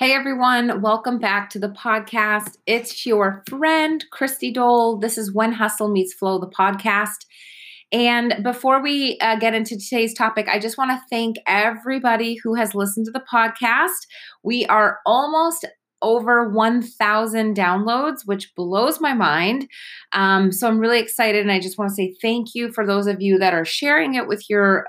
Hey everyone, welcome back to the podcast. It's your friend, Christy Dole. This is When Hustle Meets Flow, the podcast. And before we get into today's topic, I just want to thank everybody who has listened to the podcast. We are almost over 1,000 downloads, which blows my mind. So I'm really excited. And I just want to say thank you for those of you that are sharing it with your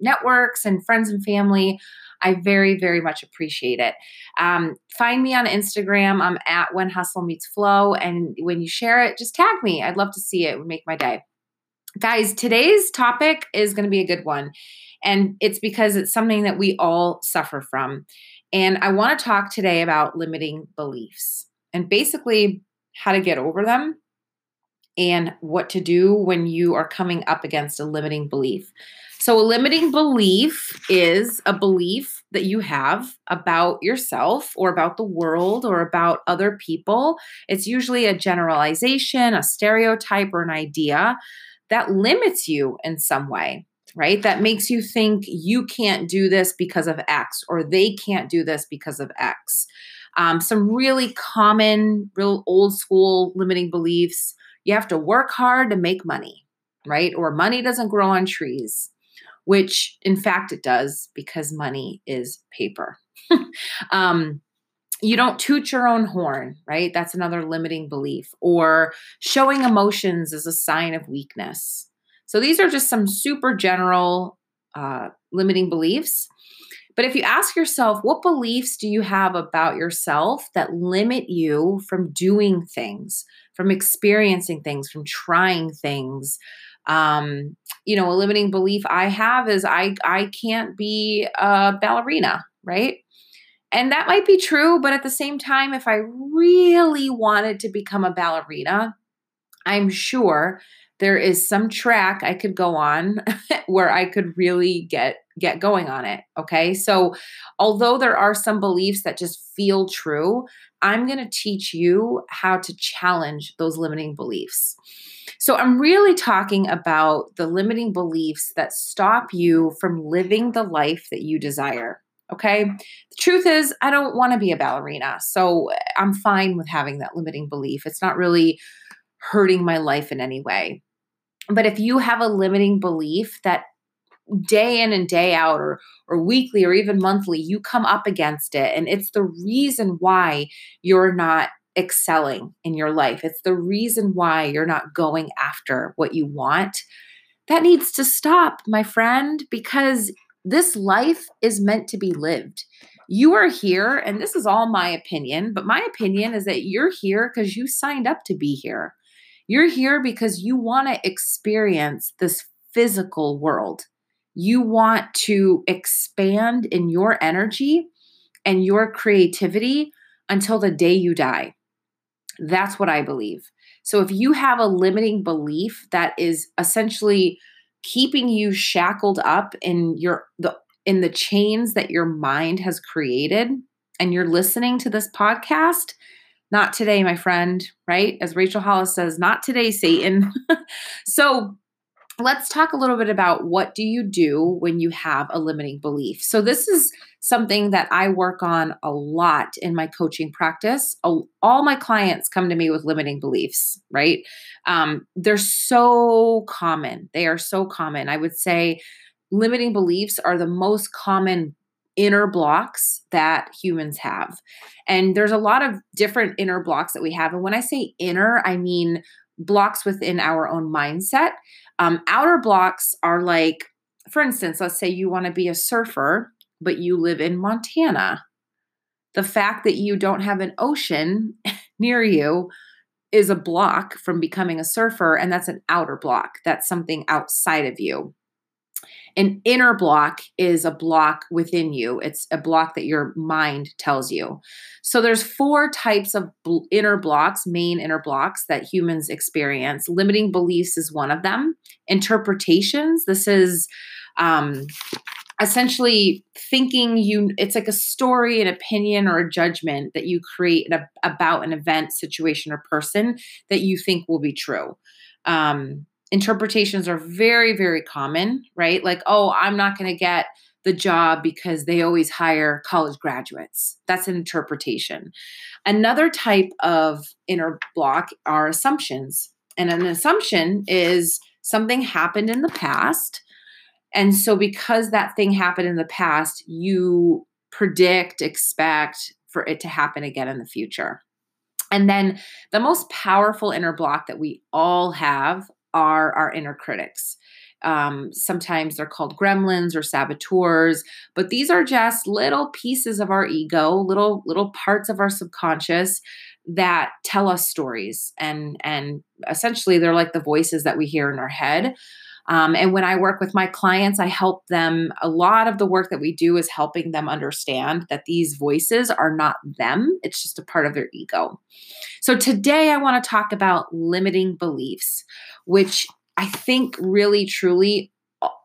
networks and friends and family. I very, very much appreciate it. Find me on Instagram. I'm at When Hustle Meets Flow. And when you share it, just tag me. I'd love to see it. It would make my day. Guys, today's topic is going to be a good one. And it's because it's something that we all suffer from. And I want to talk today about limiting beliefs and basically how to get over them and what to do when you are coming up against a limiting belief. So a limiting belief is a belief that you have about yourself or about the world or about other people. It's usually a generalization, a stereotype, or an idea that limits you in some way, right? That makes you think you can't do this because of X or they can't do this because of X. Some really common, real old school limiting beliefs. You have to work hard to make money, right? Or money doesn't grow on trees. Which in fact it does, because money is paper. You don't toot your own horn, right? That's another limiting belief. Or showing emotions is a sign of weakness. So these are just some super general limiting beliefs. But if you ask yourself, what beliefs do you have about yourself that limit you from doing things, from experiencing things, from trying things? A limiting belief I have is I can't be a ballerina, right? And that might be true, but at the same time, if I really wanted to become a ballerina, I'm sure there is some track I could go on where I could really get going on it, okay? So although there are some beliefs that just feel true, I'm going to teach you how to challenge those limiting beliefs. So I'm really talking about the limiting beliefs that stop you from living the life that you desire, okay? The truth is, I don't want to be a ballerina, so I'm fine with having that limiting belief. It's not really hurting my life in any way. But if you have a limiting belief that day in and day out or weekly or even monthly, you come up against it, and it's the reason why you're not excelling in your life. It's the reason why you're not going after what you want. That needs to stop, my friend, because this life is meant to be lived. You are here, and this is all my opinion, but my opinion is that you're here because you signed up to be here. You're here because you want to experience this physical world. You want to expand in your energy and your creativity until the day you die. That's what I believe. So if you have a limiting belief that is essentially keeping you shackled up in the chains that your mind has created, and you're listening to this podcast, not today, my friend, right? As Rachel Hollis says, not today, Satan. So let's talk a little bit about what do you do when you have a limiting belief. So this is something that I work on a lot in my coaching practice. All my clients come to me with limiting beliefs, right? They're so common. They are so common. I would say limiting beliefs are the most common inner blocks that humans have. And there's a lot of different inner blocks that we have. And when I say inner, I mean blocks within our own mindset. Outer blocks are like, for instance, let's say you want to be a surfer, but you live in Montana. The fact that you don't have an ocean near you is a block from becoming a surfer, and that's an outer block. That's something outside of you. An inner block is a block within you. It's a block that your mind tells you. So there's four types of inner blocks, main inner blocks that humans experience. Limiting beliefs is one of them. Interpretations. This is essentially thinking it's like a story, an opinion, or a judgment that you create about an event, situation, or person that you think will be true. Interpretations are very, very common, right? Like, oh, I'm not going to get the job because they always hire college graduates. That's an interpretation. Another type of inner block are assumptions. And an assumption is something happened in the past. And so because that thing happened in the past, you predict, expect for it to happen again in the future. And then the most powerful inner block that we all have are our inner critics. Sometimes they're called gremlins or saboteurs, but these are just little pieces of our ego, little parts of our subconscious that tell us stories. And essentially they're like the voices that we hear in our head. And when I work with my clients, I help them. A lot of the work that we do is helping them understand that these voices are not them. It's just a part of their ego. So today I want to talk about limiting beliefs, which I think really, truly,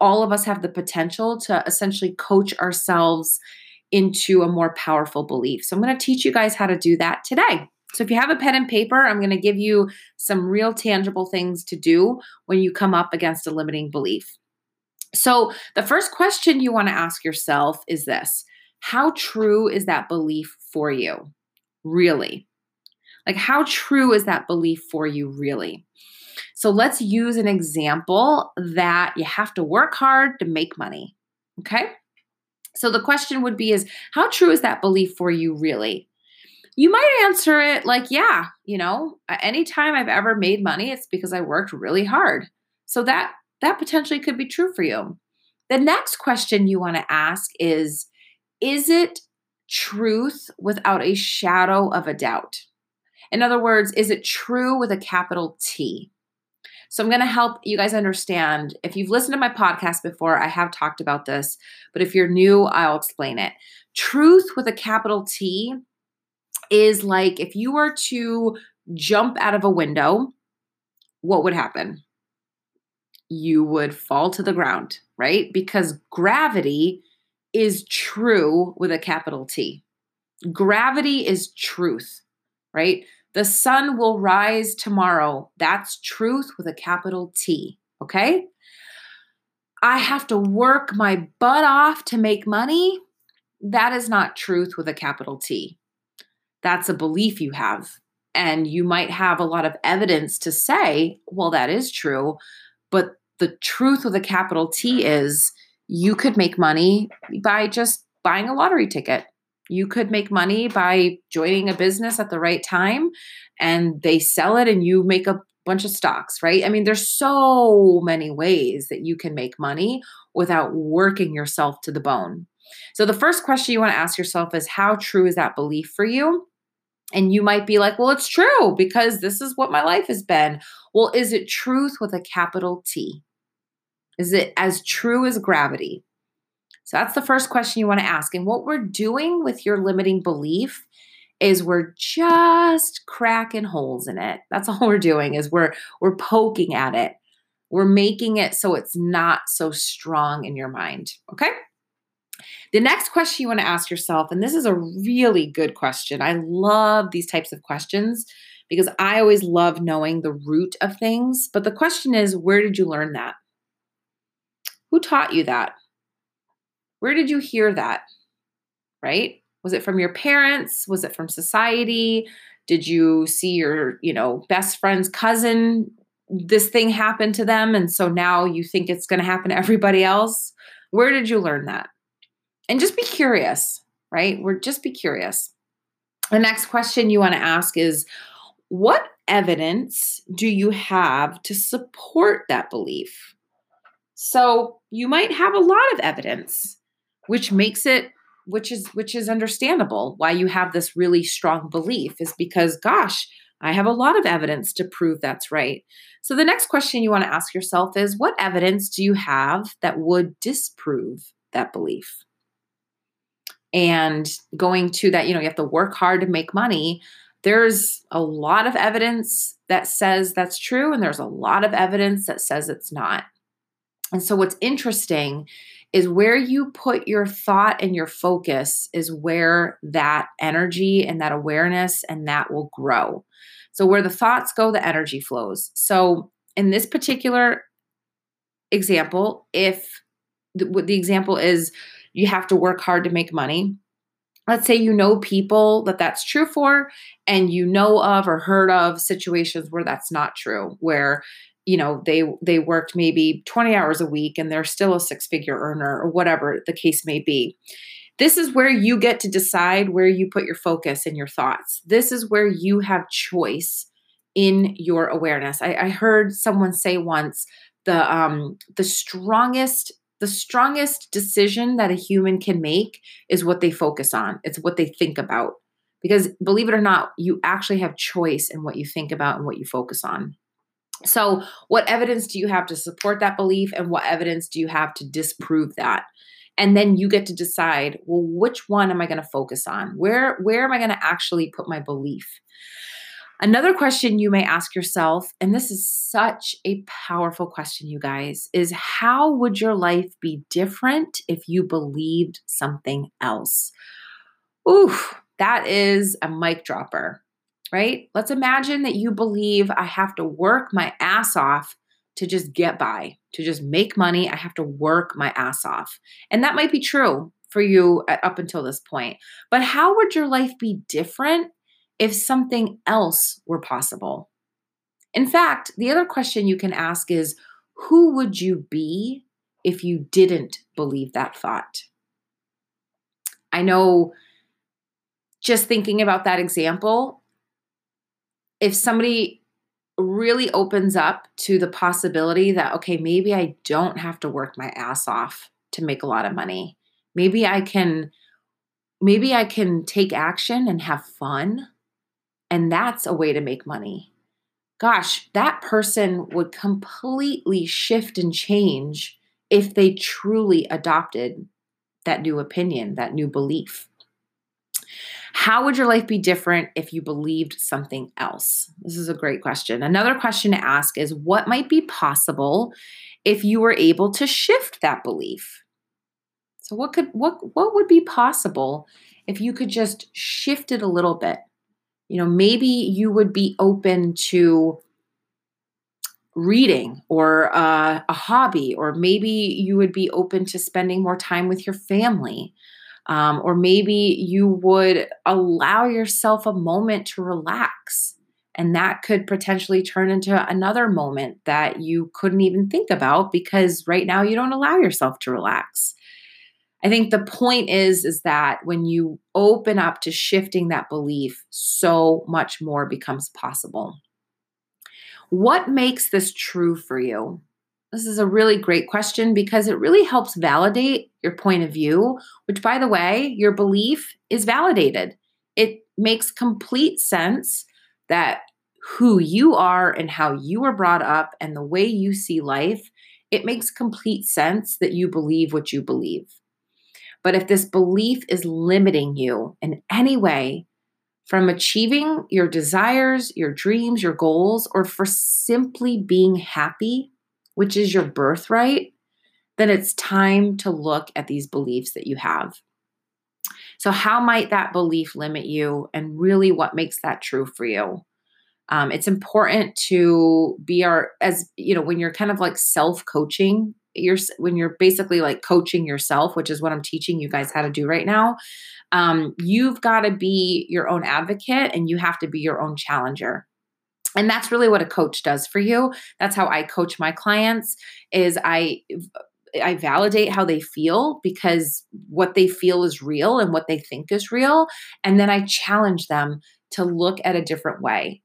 all of us have the potential to essentially coach ourselves into a more powerful belief. So I'm going to teach you guys how to do that today. So if you have a pen and paper, I'm going to give you some real tangible things to do when you come up against a limiting belief. So the first question you want to ask yourself is this: how true is that belief for you? Really? Like, how true is that belief for you? Really? So let's use an example that you have to work hard to make money. Okay. So the question would be is, how true is that belief for you? Really? You might answer it like, yeah, anytime I've ever made money, it's because I worked really hard. So that potentially could be true for you. The next question you want to ask is it truth without a shadow of a doubt? In other words, is it true with a capital T? So I'm going to help you guys understand. If you've listened to my podcast before, I have talked about this, but if you're new, I'll explain it. Truth with a capital T is like if you were to jump out of a window, what would happen? You would fall to the ground, right? Because gravity is true with a capital T. Gravity is truth, right? The sun will rise tomorrow. That's truth with a capital T, okay? I have to work my butt off to make money. That is not truth with a capital T. That's a belief you have. And you might have a lot of evidence to say, well, that is true. But the truth with a capital T is you could make money by just buying a lottery ticket. You could make money by joining a business at the right time and they sell it and you make a bunch of stocks, right? I mean, there's so many ways that you can make money without working yourself to the bone. So the first question you want to ask yourself is, how true is that belief for you? And you might be like, well, it's true because this is what my life has been. Well, is it truth with a capital T? Is it as true as gravity? So that's the first question you want to ask. And what we're doing with your limiting belief is we're just cracking holes in it. That's all we're doing is we're poking at it. We're making it so it's not so strong in your mind. Okay? The next question you want to ask yourself, and this is a really good question. I love these types of questions because I always love knowing the root of things. But the question is, where did you learn that? Who taught you that? Where did you hear that? Right? Was it from your parents? Was it from society? Did you see your, best friend's cousin? This thing happened to them, and so now you think it's going to happen to everybody else. Where did you learn that? And just be curious, right? Just be curious. The next question you want to ask is, what evidence do you have to support that belief? So you might have a lot of evidence, which is understandable why you have this really strong belief is because, gosh, I have a lot of evidence to prove that's right. So the next question you want to ask yourself is, what evidence do you have that would disprove that belief? And going to that, you have to work hard to make money. There's a lot of evidence that says that's true. And there's a lot of evidence that says it's not. And so what's interesting is where you put your thought and your focus is where that energy and that awareness and that will grow. So where the thoughts go, the energy flows. So in this particular example, if the example is you have to work hard to make money. Let's say you know people that that's true for, and you know of or heard of situations where that's not true, where, you know, they worked maybe 20 hours a week and they're still a six-figure earner or whatever the case may be. This is where you get to decide where you put your focus and your thoughts. This is where you have choice in your awareness. I heard someone say once, the strongest decision that a human can make is what they focus on. It's what they think about. Because believe it or not, you actually have choice in what you think about and what you focus on. So what evidence do you have to support that belief, and what evidence do you have to disprove that? And then you get to decide, well, which one am I going to focus on? Where am I going to actually put my belief? Another question you may ask yourself, and this is such a powerful question, you guys, is how would your life be different if you believed something else? Oof, that is a mic dropper, right? Let's imagine that you believe I have to work my ass off to just get by, to just make money. I have to work my ass off. And that might be true for you up until this point. But how would your life be different if something else were possible? In fact, the other question you can ask is, who would you be if you didn't believe that thought? I know, just thinking about that example, if somebody really opens up to the possibility that, okay, maybe I don't have to work my ass off to make a lot of money. Maybe I can take action and have fun. And that's a way to make money. Gosh, that person would completely shift and change if they truly adopted that new opinion, that new belief. How would your life be different if you believed something else? This is a great question. Another question to ask is, what might be possible if you were able to shift that belief? So what would be possible if you could just shift it a little bit? You know, maybe you would be open to reading or a hobby, or maybe you would be open to spending more time with your family, or maybe you would allow yourself a moment to relax, and that could potentially turn into another moment that you couldn't even think about because right now you don't allow yourself to relax. I think the point is that when you open up to shifting that belief, so much more becomes possible. What makes this true for you? This is a really great question because it really helps validate your point of view, which, by the way, your belief is validated. It makes complete sense that who you are and how you were brought up and the way you see life, it makes complete sense that you believe what you believe. But if this belief is limiting you in any way from achieving your desires, your dreams, your goals, or for simply being happy, which is your birthright, then it's time to look at these beliefs that you have. So how might that belief limit you, and really what makes that true for you? It's important to be when you're kind of like self-coaching, when you're basically like coaching yourself, which is what I'm teaching you guys how to do right now, you've got to be your own advocate and you have to be your own challenger. And that's really what a coach does for you. That's how I coach my clients, is I validate how they feel, because what they feel is real and what they think is real. And then I challenge them to look at a different way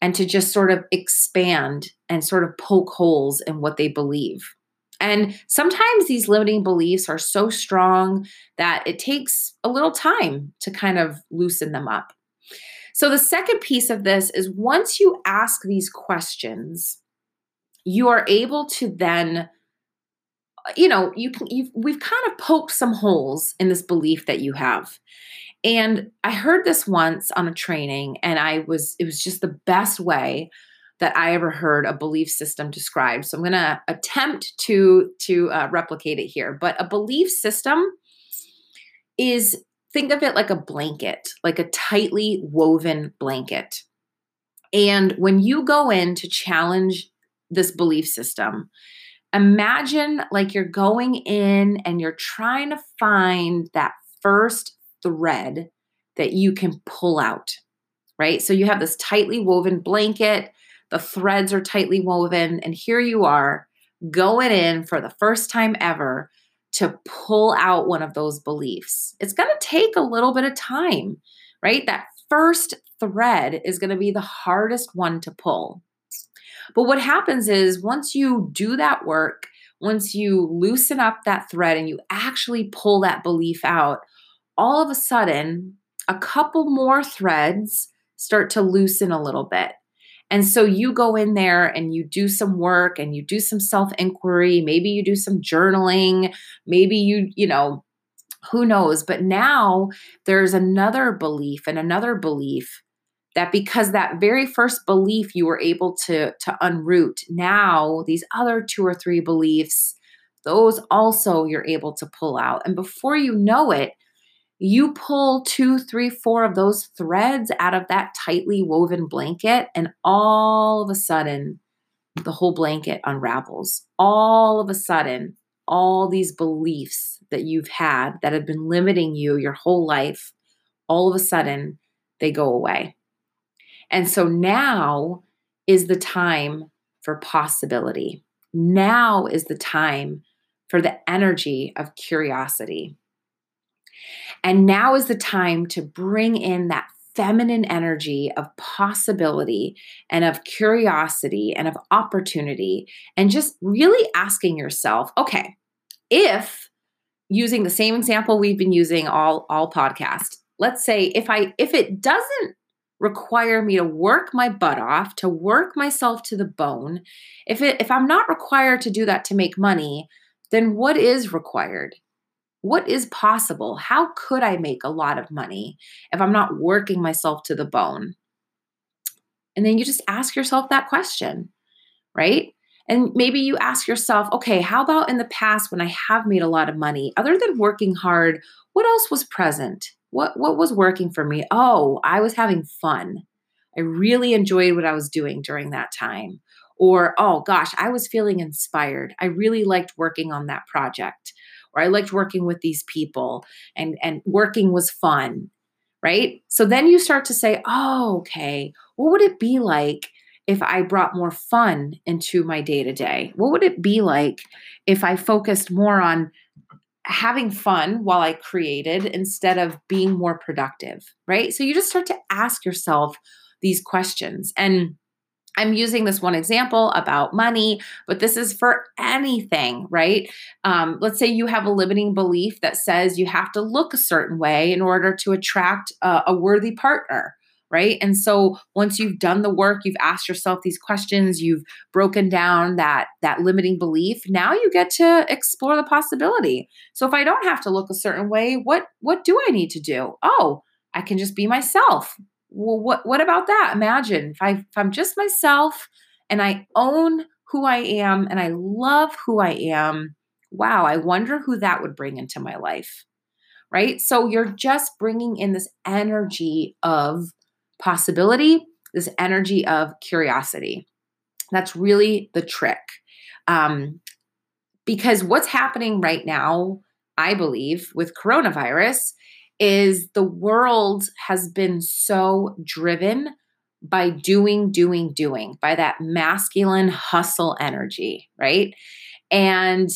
and to just sort of expand and sort of poke holes in what they believe. And sometimes these limiting beliefs are so strong that it takes a little time to kind of loosen them up. So the second piece of this is, once you ask these questions, you are able to then, you know, we've kind of poked some holes in this belief that you have. And I heard this once on a training, and it was just the best way that I ever heard a belief system described. So I'm going to attempt to replicate it here. But a belief system is, think of it like a blanket, like a tightly woven blanket. And when you go in to challenge this belief system, Imagine like you're going in and you're trying to find that first thread that you can pull out, right? So you have this tightly woven blanket, the threads are tightly woven, and here you are going in for the first time ever to pull out one of those beliefs. It's going to take a little bit of time, right? That first thread is going to be the hardest one to pull. But what happens is once you do that work, once you loosen up that thread and you actually pull that belief out, all of a sudden, a couple more threads start to loosen a little bit. And so you go in there and you do some work and you do some self-inquiry. Maybe you do some journaling. Maybe you know, who knows? But now there's another belief and another belief that because that very first belief you were able to unroot, now these other two or three beliefs, those also you're able to pull out. And before you know it, you pull 2, 3, 4 of those threads out of that tightly woven blanket, and all of a sudden, the whole blanket unravels. All of a sudden, all these beliefs that you've had that have been limiting you your whole life, all of a sudden, they go away. And so now is the time for possibility. Now is the time for the energy of curiosity. And now is the time to bring in that feminine energy of possibility and of curiosity and of opportunity, and just really asking yourself, okay, if using the same example we've been using all podcast, let's say if it doesn't require me to work my butt off, to work myself to the bone, if I'm not required to do that to make money, then what is required? What is possible? How could I make a lot of money if I'm not working myself to the bone? And then you just ask yourself that question, right? And maybe you ask yourself, okay, how about in the past when I have made a lot of money, other than working hard, what else was present? What was working for me? Oh, I was having fun. I really enjoyed what I was doing during that time. Or, oh gosh, I was feeling inspired. I really liked working on that project. Or I liked working with these people and working was fun, right? So then you start to say, oh, okay, what would it be like if I brought more fun into my day-to-day? What would it be like if I focused more on having fun while I created instead of being more productive, right? So you just start to ask yourself these questions. And I'm using this one example about money, but this is for anything, right? Let's say you have a limiting belief that says you have to look a certain way in order to attract a worthy partner, right? And so once you've done the work, you've asked yourself these questions, you've broken down that limiting belief, now you get to explore the possibility. So if I don't have to look a certain way, what do I need to do? Oh, I can just be myself. Well, what about that? Imagine if I'm just myself and I own who I am and I love who I am. Wow, I wonder who that would bring into my life, right? So you're just bringing in this energy of possibility, this energy of curiosity. That's really the trick. Because what's happening right now, I believe, with coronavirus is the world has been so driven by doing, by that masculine hustle energy, right? And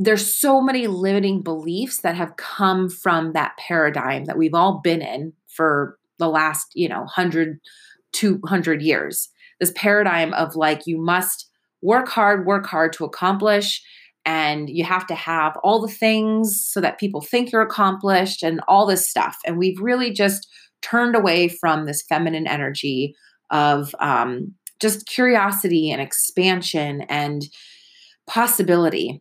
there's so many limiting beliefs that have come from that paradigm that we've all been in for the last, 100, 200 years. This paradigm of like, you must work hard to accomplish. And you have to have all the things so that people think you're accomplished and all this stuff. And we've really just turned away from this feminine energy of just curiosity and expansion and possibility.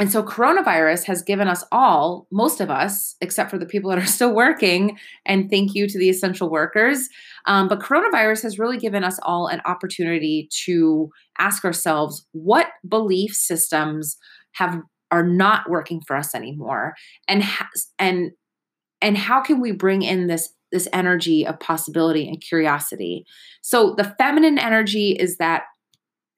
And so coronavirus has given us all, most of us, except for the people that are still working, and thank you to the essential workers, but coronavirus has really given us all an opportunity to ask ourselves what belief systems are not working for us anymore, and how can we bring in this energy of possibility and curiosity? So the feminine energy is that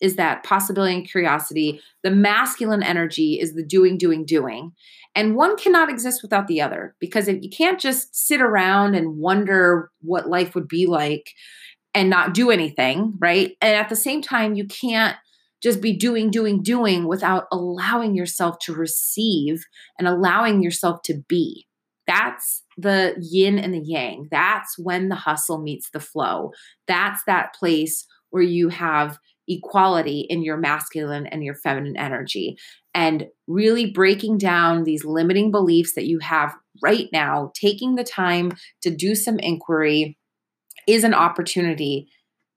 is that possibility and curiosity. The masculine energy is the doing, doing, doing. And one cannot exist without the other, because if you can't just sit around and wonder what life would be like and not do anything, right? And at the same time, you can't just be doing, doing, doing without allowing yourself to receive and allowing yourself to be. That's the yin and the yang. That's when the hustle meets the flow. That's that place where you have equality in your masculine and your feminine energy, and really breaking down these limiting beliefs that you have right now. Taking the time to do some inquiry is an opportunity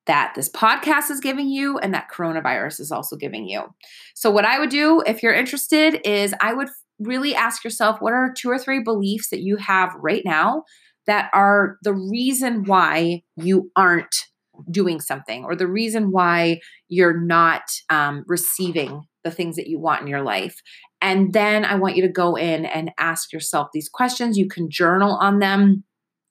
that this podcast is giving you and that coronavirus is also giving you. So what I would do if you're interested is I would really ask yourself, what are 2 or 3 beliefs that you have right now that are the reason why you aren't doing something, or the reason why you're not receiving the things that you want in your life. And then I want you to go in and ask yourself these questions. You can journal on them,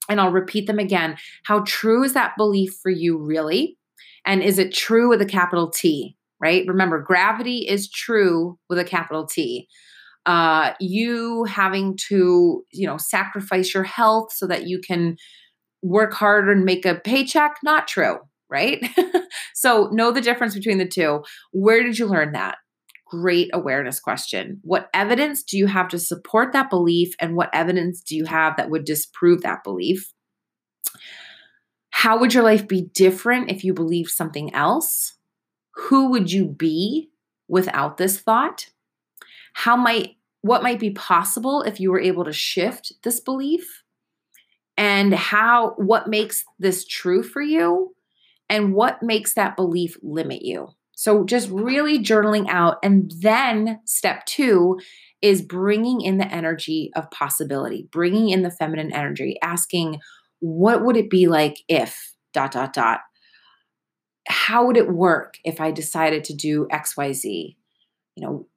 and I'll repeat them again. How true is that belief for you really? And is it true with a capital T, right? Remember, gravity is true with a capital T. You having to, sacrifice your health so that you can work harder and make a paycheck, not true, right? So know the difference between the two. Where did you learn that? Great awareness question. What evidence do you have to support that belief? And what evidence do you have that would disprove that belief? How would your life be different if you believed something else? Who would you be without this thought? What might be possible if you were able to shift this belief? And what makes this true for you? And what makes that belief limit you? So just really journaling out. And then step 2 is bringing in the energy of possibility, bringing in the feminine energy, asking, what would it be like if ... How would it work if I decided to do XYZ?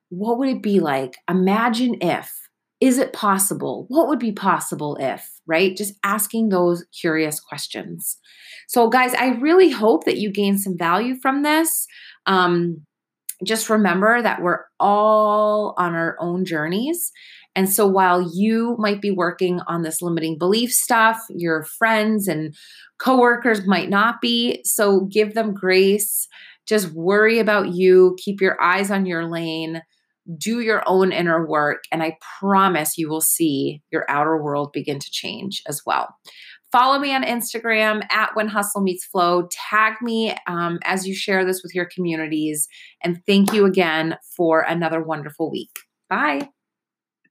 What would it be like? Imagine if. Is it possible? What would be possible if, right? Just asking those curious questions. So guys, I really hope that you gain some value from this. Just remember that we're all on our own journeys. And so while you might be working on this limiting belief stuff, your friends and coworkers might not be. So give them grace. Just worry about you. Keep your eyes on your lane. Do your own inner work, and I promise you will see your outer world begin to change as well. Follow me on Instagram @WhenHustleMeetsFlow. Tag me as you share this with your communities. And thank you again for another wonderful week. Bye.